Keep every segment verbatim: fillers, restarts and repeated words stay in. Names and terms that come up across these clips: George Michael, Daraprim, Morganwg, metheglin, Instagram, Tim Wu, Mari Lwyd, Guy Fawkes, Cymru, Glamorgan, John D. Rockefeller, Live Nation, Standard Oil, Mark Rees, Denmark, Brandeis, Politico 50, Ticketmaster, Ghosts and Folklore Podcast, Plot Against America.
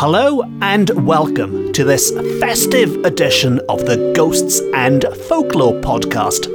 Hello and welcome to this festive edition of the Ghosts and Folklore Podcast.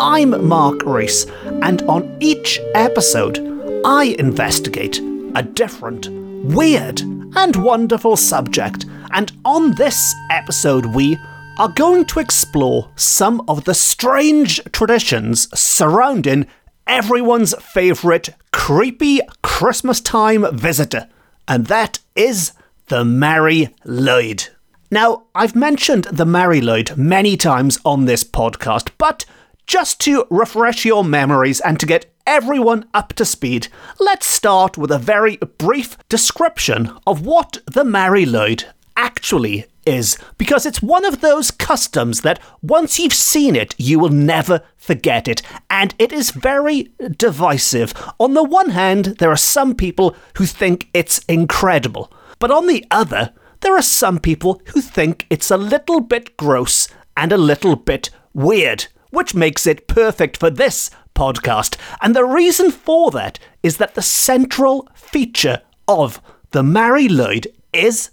I'm Mark Rees, and on each episode, I investigate a different, weird, and wonderful subject. And on this episode, we are going to explore some of the strange traditions surrounding everyone's favourite creepy Christmas time visitor. And that is the Mari Lwyd. Now, I've mentioned the Mari Lwyd many times on this podcast, but just to refresh your memories and to get everyone up to speed, let's start with a very brief description of what the Mari Lwyd actually is, because it's one of those customs that once you've seen it, you will never forget it. And it is very divisive. On the one hand, there are some people who think it's incredible, but on the other, there are some people who think it's a little bit gross and a little bit weird, which makes it perfect for this podcast. And the reason for that is that the central feature of the Mari Lwyd is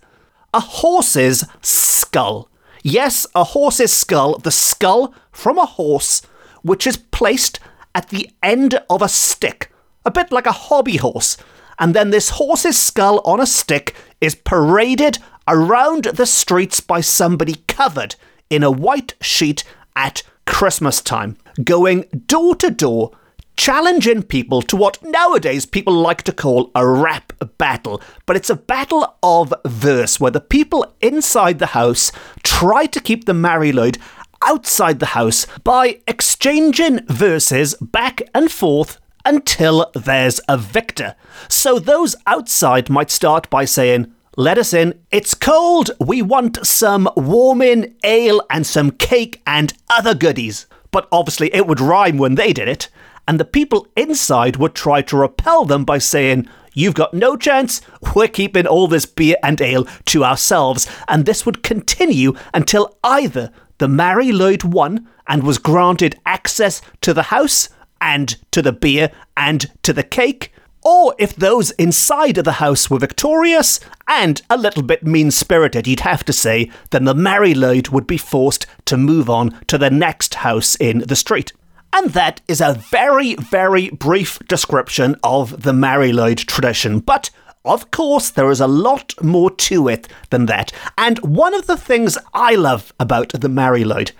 a horse's skull. Yes, a horse's skull, the skull from a horse, which is placed at the end of a stick, a bit like a hobby horse. And then this horse's skull on a stick is paraded around the streets by somebody covered in a white sheet at Christmas time, going door to door, challenging people to what nowadays people like to call a rap battle. But it's a battle of verse where the people inside the house try to keep the Mari Lwyd outside the house by exchanging verses back and forth until there's a victor. So those outside might start by saying, "Let us in. It's cold. We want some warming ale and some cake and other goodies." But obviously it would rhyme when they did it. And the people inside would try to repel them by saying, "You've got no chance, we're keeping all this beer and ale to ourselves." And this would continue until either the Mari Lwyd won and was granted access to the house and to the beer and to the cake, or if those inside of the house were victorious and a little bit mean-spirited, you'd have to say, then the Mari Lwyd would be forced to move on to the next house in the street. And that is a very, very brief description of the Mari Lwyd tradition. But, of course, there is a lot more to it than that. And one of the things I love about the Mari Lwyd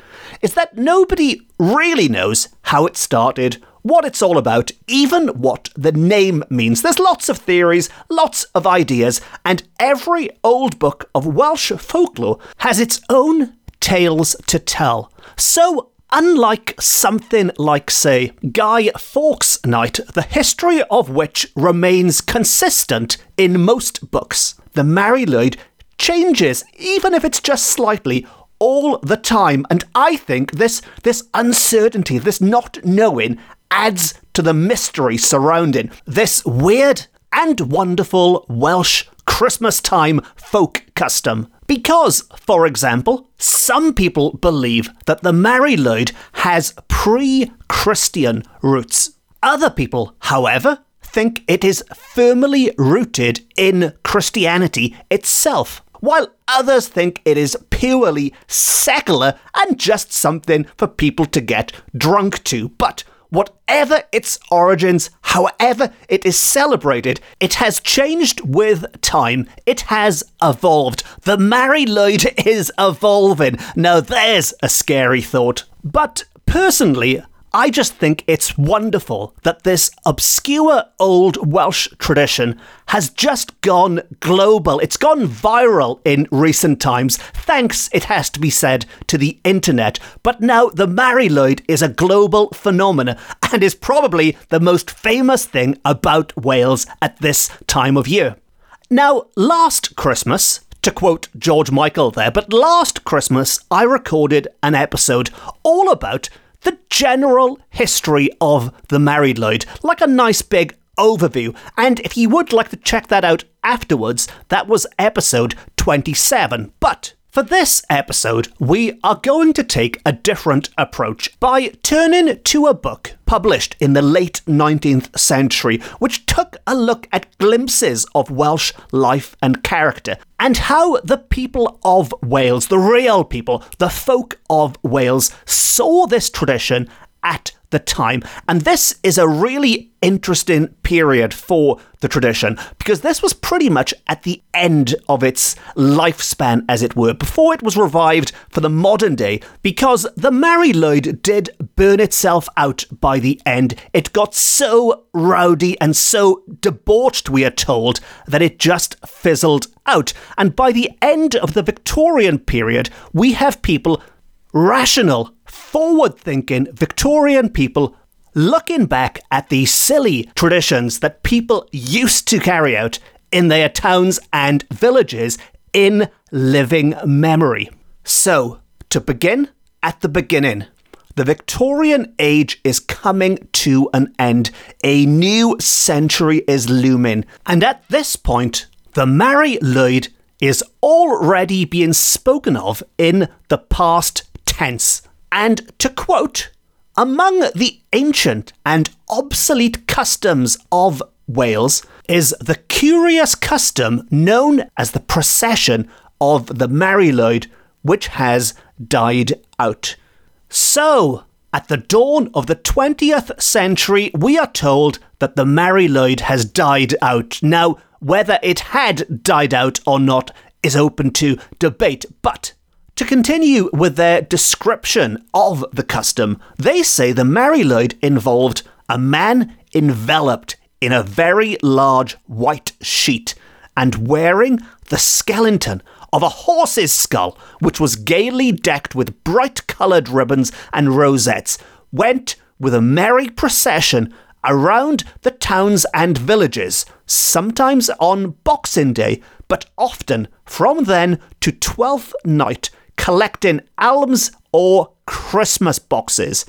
is that nobody really knows how it started, what it's all about, even what the name means. There's lots of theories, lots of ideas, and every old book of Welsh folklore has its own tales to tell. So, unlike something like, say, Guy Fawkes Night, the history of which remains consistent in most books, the Mari Lwyd changes, even if it's just slightly, all the time. And I think this, this uncertainty, this not knowing, adds to the mystery surrounding this weird and wonderful Welsh Christmas time folk custom. Because, for example, some people believe that the Mari Lwyd has pre-Christian roots. Other people, however, think it is firmly rooted in Christianity itself, while others think it is purely secular and just something for people to get drunk to. But whatever its origins, however it is celebrated, it has changed with time. It has evolved. The Mari Lwyd is evolving. Now there's a scary thought. But personally, I just think it's wonderful that this obscure old Welsh tradition has just gone global. It's gone viral in recent times, thanks, it has to be said, to the internet. But now the Mari Lwyd is a global phenomenon and is probably the most famous thing about Wales at this time of year. Now, last Christmas, to quote George Michael there, but last Christmas I recorded an episode all about the general history of the Mari Lwyd, like a nice big overview. And if you would like to check that out afterwards, that was episode twenty-seven. But For this episode, we are going to take a different approach by turning to a book published in the late nineteenth century, which took a look at glimpses of Welsh life and character, and how the people of Wales, the real people, the folk of Wales, saw this tradition at the time. And this is a really interesting period for the tradition, because this was pretty much at the end of its lifespan, as it were, before it was revived for the modern day, because the Mari Lwyd did burn itself out by the end. It got so rowdy and so debauched, we are told, that it just fizzled out. And by the end of the Victorian period, we have people, rational, forward-thinking Victorian people, looking back at the silly traditions that people used to carry out in their towns and villages in living memory. So, to begin at the beginning, the Victorian age is coming to an end. A new century is looming. And at this point, the Mari Lwyd is already being spoken of in the past tense. And to quote, among the ancient and obsolete customs of Wales is the curious custom known as the procession of the Mari Lwyd, which has died out. So, at the dawn of the twentieth century, we are told that the Mari Lwyd has died out. Now, whether it had died out or not is open to debate, but to continue with their description of the custom, they say the Mari Lwyd involved a man enveloped in a very large white sheet and wearing the skeleton of a horse's skull, which was gaily decked with bright-coloured ribbons and rosettes, went with a merry procession around the towns and villages, sometimes on Boxing Day, but often from then to Twelfth Night, collecting alms or Christmas boxes.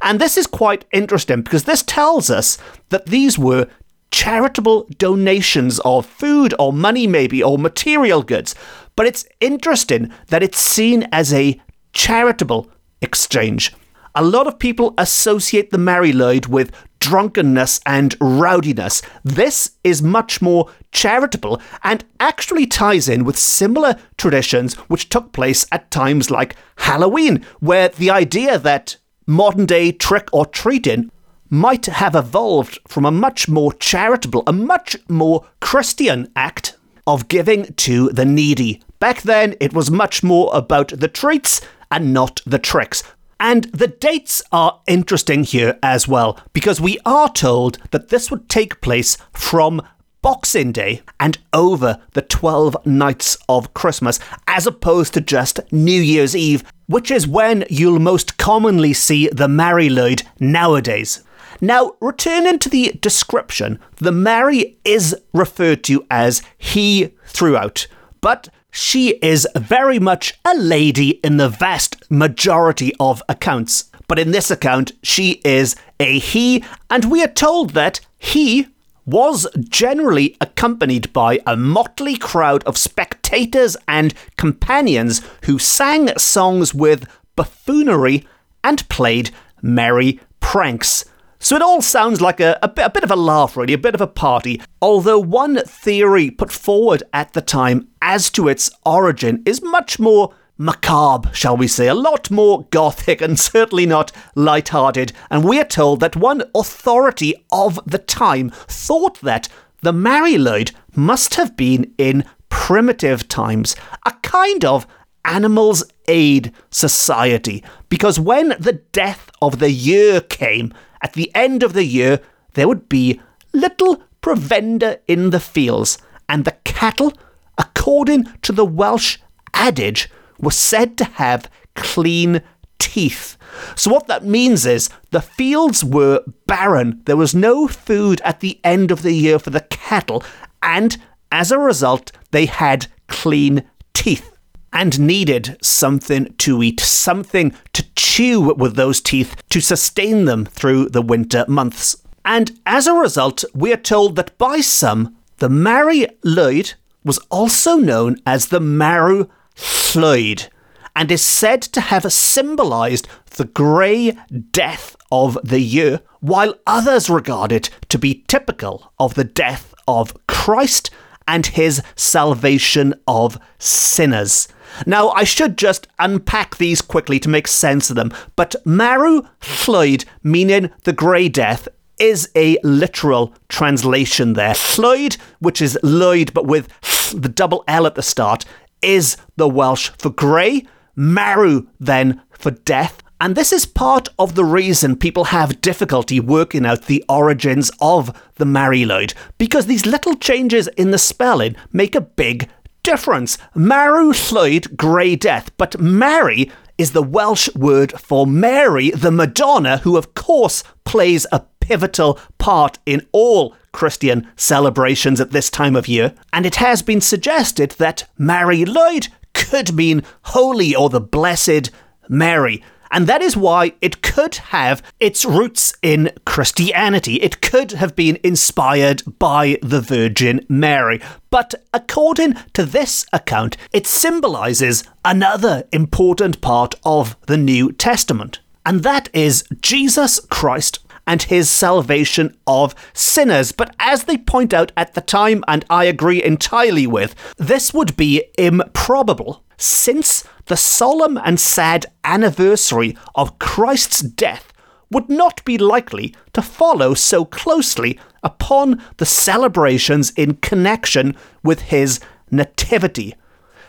And this is quite interesting, because this tells us that these were charitable donations of food or money, maybe, or material goods. But it's interesting that it's seen as a charitable exchange. A lot of people associate the Mari Lwyd with drunkenness and rowdiness. This is much more charitable and actually ties in with similar traditions which took place at times like Halloween, where the idea that modern day trick or treating might have evolved from a much more charitable, a much more Christian act of giving to the needy. Back then, it was much more about the treats and not the tricks. And the dates are interesting here as well, because we are told that this would take place from Boxing Day and over the twelve nights of Christmas, as opposed to just New Year's Eve, which is when you'll most commonly see the Mari Lwyd nowadays. Now, returning to the description, the Mari is referred to as he throughout, but she is very much a lady in the vast majority of accounts. But in this account, she is a he, and we are told that he was generally accompanied by a motley crowd of spectators and companions who sang songs with buffoonery and played merry pranks. So it all sounds like a, a, bit, a bit of a laugh, really, a bit of a party. Although one theory put forward at the time as to its origin is much more macabre, shall we say, a lot more gothic and certainly not lighthearted. And we are told that one authority of the time thought that the Mari Lwyd must have been in primitive times, a kind of Animals Aid Society, because when the death of the year came, at the end of the year, there would be little provender in the fields, and the cattle, according to the Welsh adage, were said to have clean teeth. So what that means is the fields were barren. There was no food at the end of the year for the cattle, and as a result, they had clean teeth and needed something to eat, something to chew with those teeth to sustain them through the winter months. And as a result, we are told that by some, the Mari Lwyd was also known as the Marw Llwyd, and is said to have symbolised the Grey Death of the year, while others regard it to be typical of the death of Christ and his salvation of sinners. Now, I should just unpack these quickly to make sense of them, but Marw Llwyd, meaning the Grey Death, is a literal translation there. Llwyd, which is Lloyd but with the double L at the start, is the Welsh for grey, Marw then for death. And this is part of the reason people have difficulty working out the origins of the Mari Lwyd, because these little changes in the spelling make a big difference. Marw Llwyd, Grey Death, but Mari is the Welsh word for Mary, the Madonna, who of course plays a pivotal part in all Christian celebrations at this time of year, and it has been suggested that Mari Lwyd could mean holy or the Blessed Mary. And that is why it could have its roots in Christianity. It could have been inspired by the Virgin Mary. But according to this account, it symbolises another important part of the New Testament, and that is Jesus Christ and his salvation of sinners. But as they point out at the time, and I agree entirely with, this would be improbable since the solemn and sad anniversary of Christ's death would not be likely to follow so closely upon the celebrations in connection with his nativity.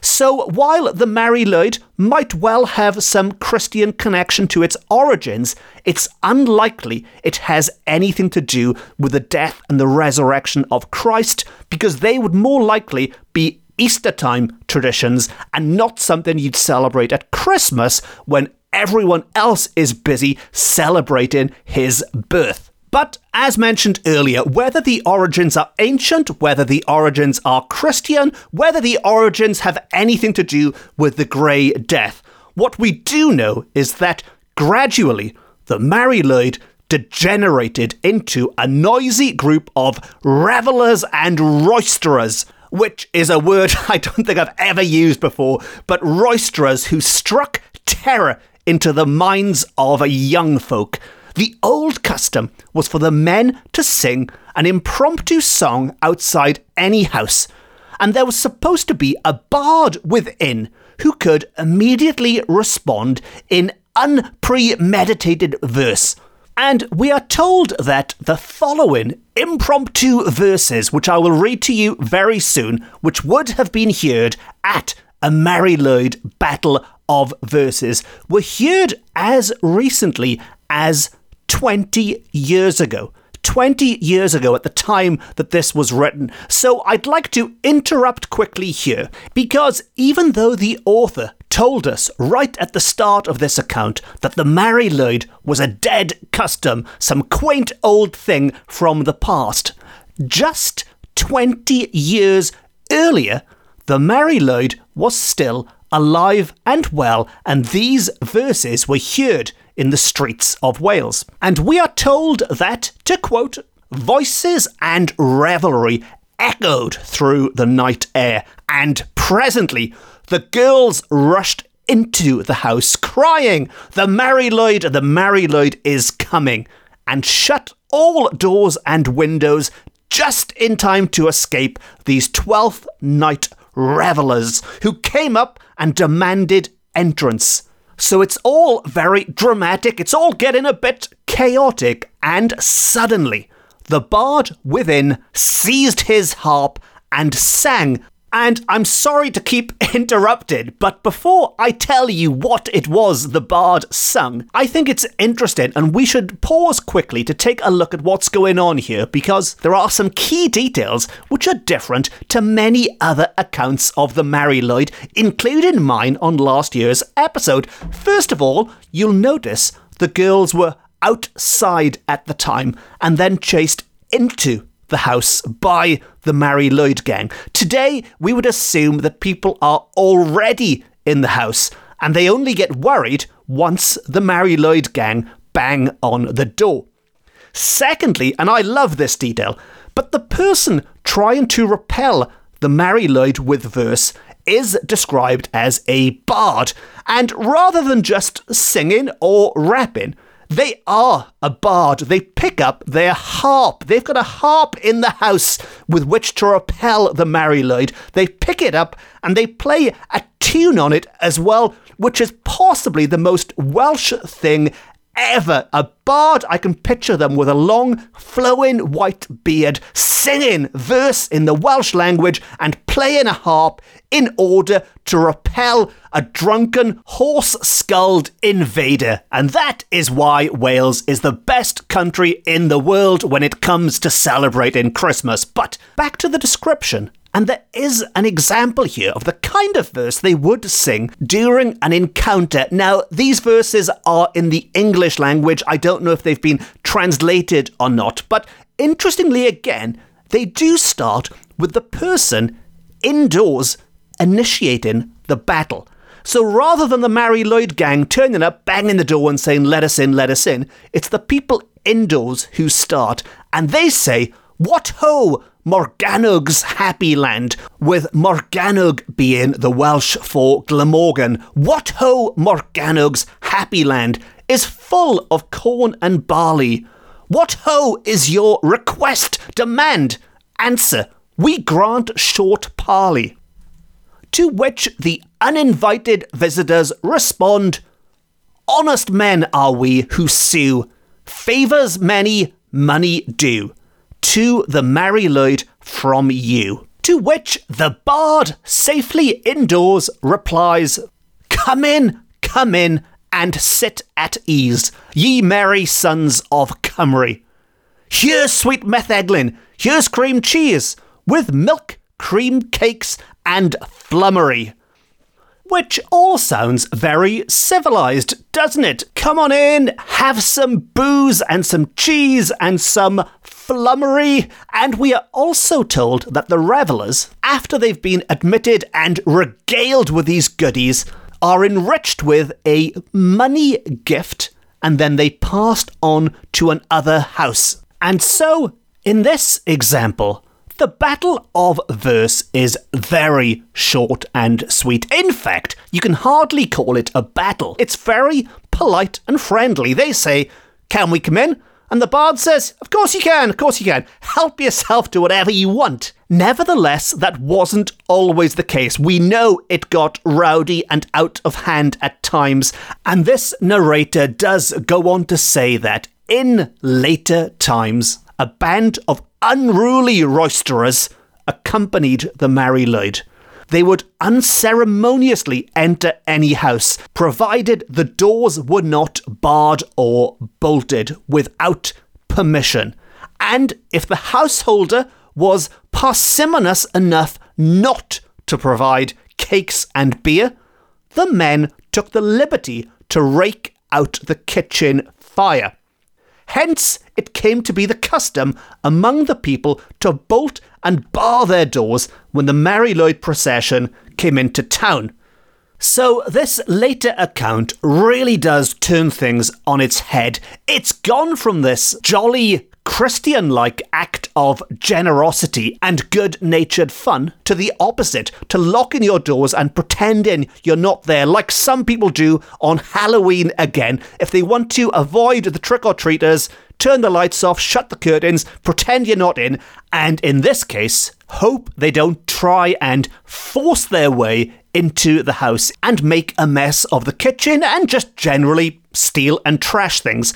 So while the Mari Lwyd might well have some Christian connection to its origins, it's unlikely it has anything to do with the death and the resurrection of Christ, because they would more likely be Easter time traditions and not something you'd celebrate at Christmas when everyone else is busy celebrating his birth. But as mentioned earlier, whether the origins are ancient, whether the origins are Christian, whether the origins have anything to do with the Grey Death, what we do know is that gradually the Mari Lwyd degenerated into a noisy group of revellers and roisterers, which is a word I don't think I've ever used before, but roisterers who struck terror into the minds of young folk. The old custom was for the men to sing an impromptu song outside any house, and there was supposed to be a bard within who could immediately respond in unpremeditated verse. And we are told that the following impromptu verses, which I will read to you very soon, which would have been heard at a Mari Lwyd battle of verses, were heard as recently as twenty years ago. twenty years ago at the time that this was written. So I'd like to interrupt quickly here, because even though the author told us right at the start of this account that the Mari Lwyd was a dead custom, some quaint old thing from the past, just twenty years earlier, the Mari Lwyd was still alive and well, and these verses were heard in the streets of Wales. And we are told that, to quote, "voices and revelry echoed through the night air, and presently the girls rushed into the house, crying, 'The Mari Lwyd, the Mari Lwyd is coming,' and shut all doors and windows just in time to escape these twelfth night revellers who came up and demanded entrance." So it's all very dramatic, it's all getting a bit chaotic, and suddenly the bard within seized his harp and sang. And I'm sorry to keep interrupted, but before I tell you what it was the bard sung, I think it's interesting, and we should pause quickly to take a look at what's going on here, because there are some key details which are different to many other accounts of the Mari Lwyd, including mine on last year's episode. First of all, you'll notice the girls were outside at the time and then chased into the house by the Mari Lwyd gang. Today, we would assume that people are already in the house and they only get worried once the Mari Lwyd gang bang on the door. Secondly, and I love this detail, but the person trying to repel the Mari Lwyd with verse is described as a bard, and rather than just singing or rapping, they are a bard. They pick up their harp. They've got a harp in the house with which to repel the Mari Lwyd. They pick it up and they play a tune on it as well, which is possibly the most Welsh thing ever. A bard, I can picture them with a long, flowing white beard, singing verse in the Welsh language and playing a harp in order to repel a drunken, horse-skulled invader. And that is why Wales is the best country in the world when it comes to celebrating Christmas. But back to the description. And there is an example here of the kind of verse they would sing during an encounter. Now, these verses are in the English language. I don't know if they've been translated or not. But interestingly, again, they do start with the person indoors initiating the battle. So rather than the Mari Lwyd gang turning up, banging the door and saying, "Let us in, let us in," it's the people indoors who start. And they say, "What ho, Morganwg's happy land," with Morganwg being the Welsh for Glamorgan. "What ho, Morganwg's happy land is full of corn and barley. What ho is your request, demand, answer. We grant short parley." To which the uninvited visitors respond, "Honest men are we who sue, favours many, money due, to the Mari Lwyd from you." To which the bard, safely indoors, replies, "Come in, come in, and sit at ease, ye merry sons of Cymru. Here's sweet metheglin, here's cream cheese, with milk, cream cakes, and flummery." Which all sounds very civilised, doesn't it? Come on in, have some booze and some cheese and some flummery. And we are also told that the revellers, after they've been admitted and regaled with these goodies, are enriched with a money gift and then they passed on to another house. And so, in this example, the battle of verse is very short and sweet. In fact, you can hardly call it a battle. It's very polite and friendly. They say, "Can we come in?" And the bard says, "Of course you can, of course you can. Help yourself to whatever you want." Nevertheless, that wasn't always the case. We know it got rowdy and out of hand at times. And this narrator does go on to say that in later times, a band of unruly roisterers accompanied the Mari Lwyd. They would unceremoniously enter any house, provided the doors were not barred or bolted without permission, and if the householder was parsimonious enough not to provide cakes and beer, the men took the liberty to rake out the kitchen fire. Hence, it came to be the custom among the people to bolt and bar their doors when the Mari Lwyd procession came into town. So this later account really does turn things on its head. It's gone from this jolly Christian-like act of generosity and good-natured fun to the opposite, to locking your doors and pretending you're not there, like some people do on Halloween again. If they want to avoid the trick-or-treaters, turn the lights off, shut the curtains, pretend you're not in, and in this case, hope they don't try and force their way into the house and make a mess of the kitchen and just generally steal and trash things.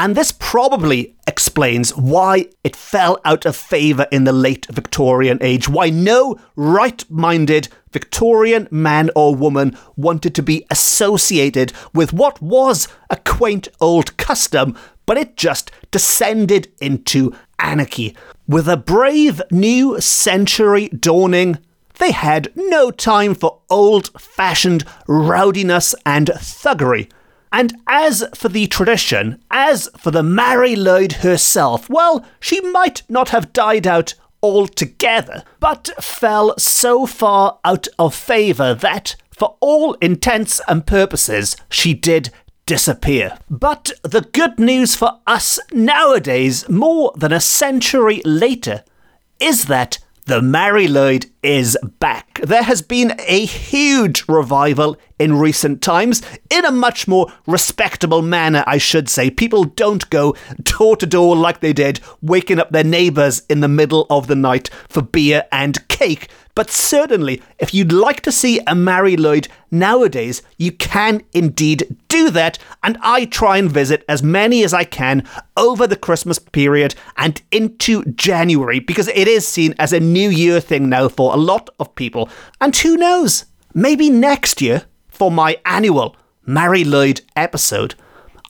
And this probably explains why it fell out of favour in the late Victorian age, why no right-minded Victorian man or woman wanted to be associated with what was a quaint old custom, but it just descended into anarchy. With a brave new century dawning, they had no time for old-fashioned rowdiness and thuggery. And as for the tradition, as for the Mari Lwyd herself, well, she might not have died out altogether, but fell so far out of favour that, for all intents and purposes, she did disappear. But the good news for us nowadays, more than a century later, is that the Mari Lwyd is back. Mark, there has been a huge revival in recent times, in a much more respectable manner, I should say. People don't go door to door like they did, waking up their neighbours in the middle of the night for beer and cake. But certainly, if you'd like to see a Mari Lwyd nowadays, you can indeed do that. And I try and visit as many as I can over the Christmas period and into January, because it is seen as a New Year thing now for a lot of people. And who knows, maybe next year, for my annual Mari Lwyd episode,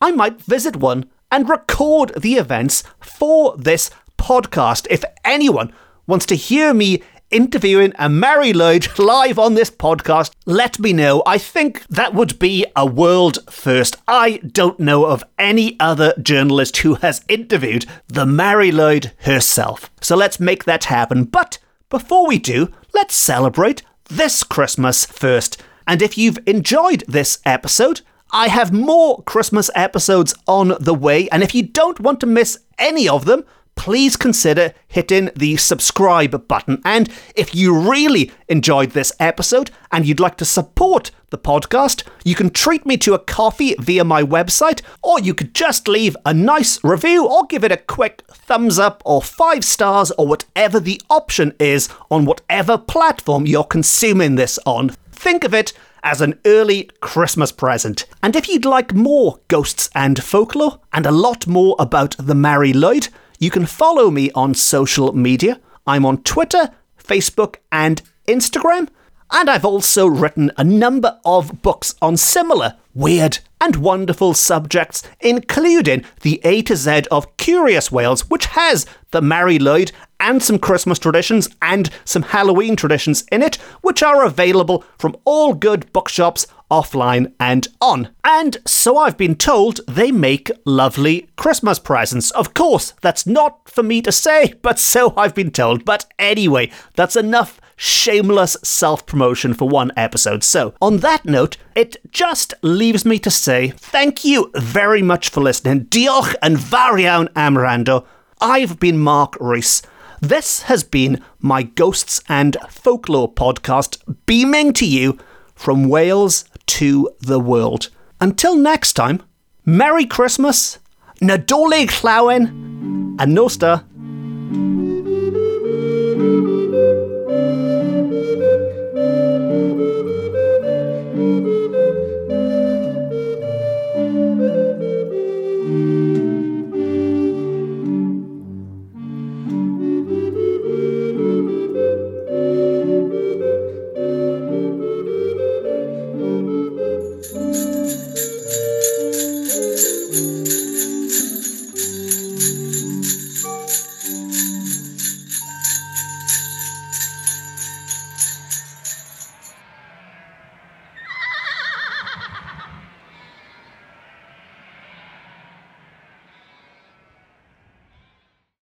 I might visit one and record the events for this podcast. If anyone wants to hear me interviewing a Mari Lwyd live on this podcast, let me know. I think that would be a world first. I don't know of any other journalist who has interviewed the Mari Lwyd herself. So let's make that happen. But before we do, let's celebrate this Christmas first. And if you've enjoyed this episode, I have more Christmas episodes on the way. And if you don't want to miss any of them, please consider hitting the subscribe button. And if you really enjoyed this episode and you'd like to support the podcast, you can treat me to a coffee via my website, or you could just leave a nice review or give it a quick thumbs up or five stars or whatever the option is on whatever platform you're consuming this on. Think of it as an early Christmas present. And if you'd like more Ghosts and Folklore and a lot more about the Mari Lwyd, you can follow me on social media. I'm on Twitter, Facebook and Instagram. And I've also written a number of books on similar weird and wonderful subjects, including The A to Z of Curious Wales, which has the Mari Lwyd and some Christmas traditions and some Halloween traditions in it, which are available from all good bookshops offline and on. And so I've been told they make lovely Christmas presents. Of course, that's not for me to say, but so I've been told. But anyway, that's enough shameless self-promotion for one episode. So on that note, it just leaves me to say thank you very much for listening. Diolch yn fawr iawn am wrando. I've been Mark Rees. This has been my Ghosts and Folklore podcast, beaming to you from Wales to the world. Until next time, Merry Christmas, Nadolig Llawen, and Nosta.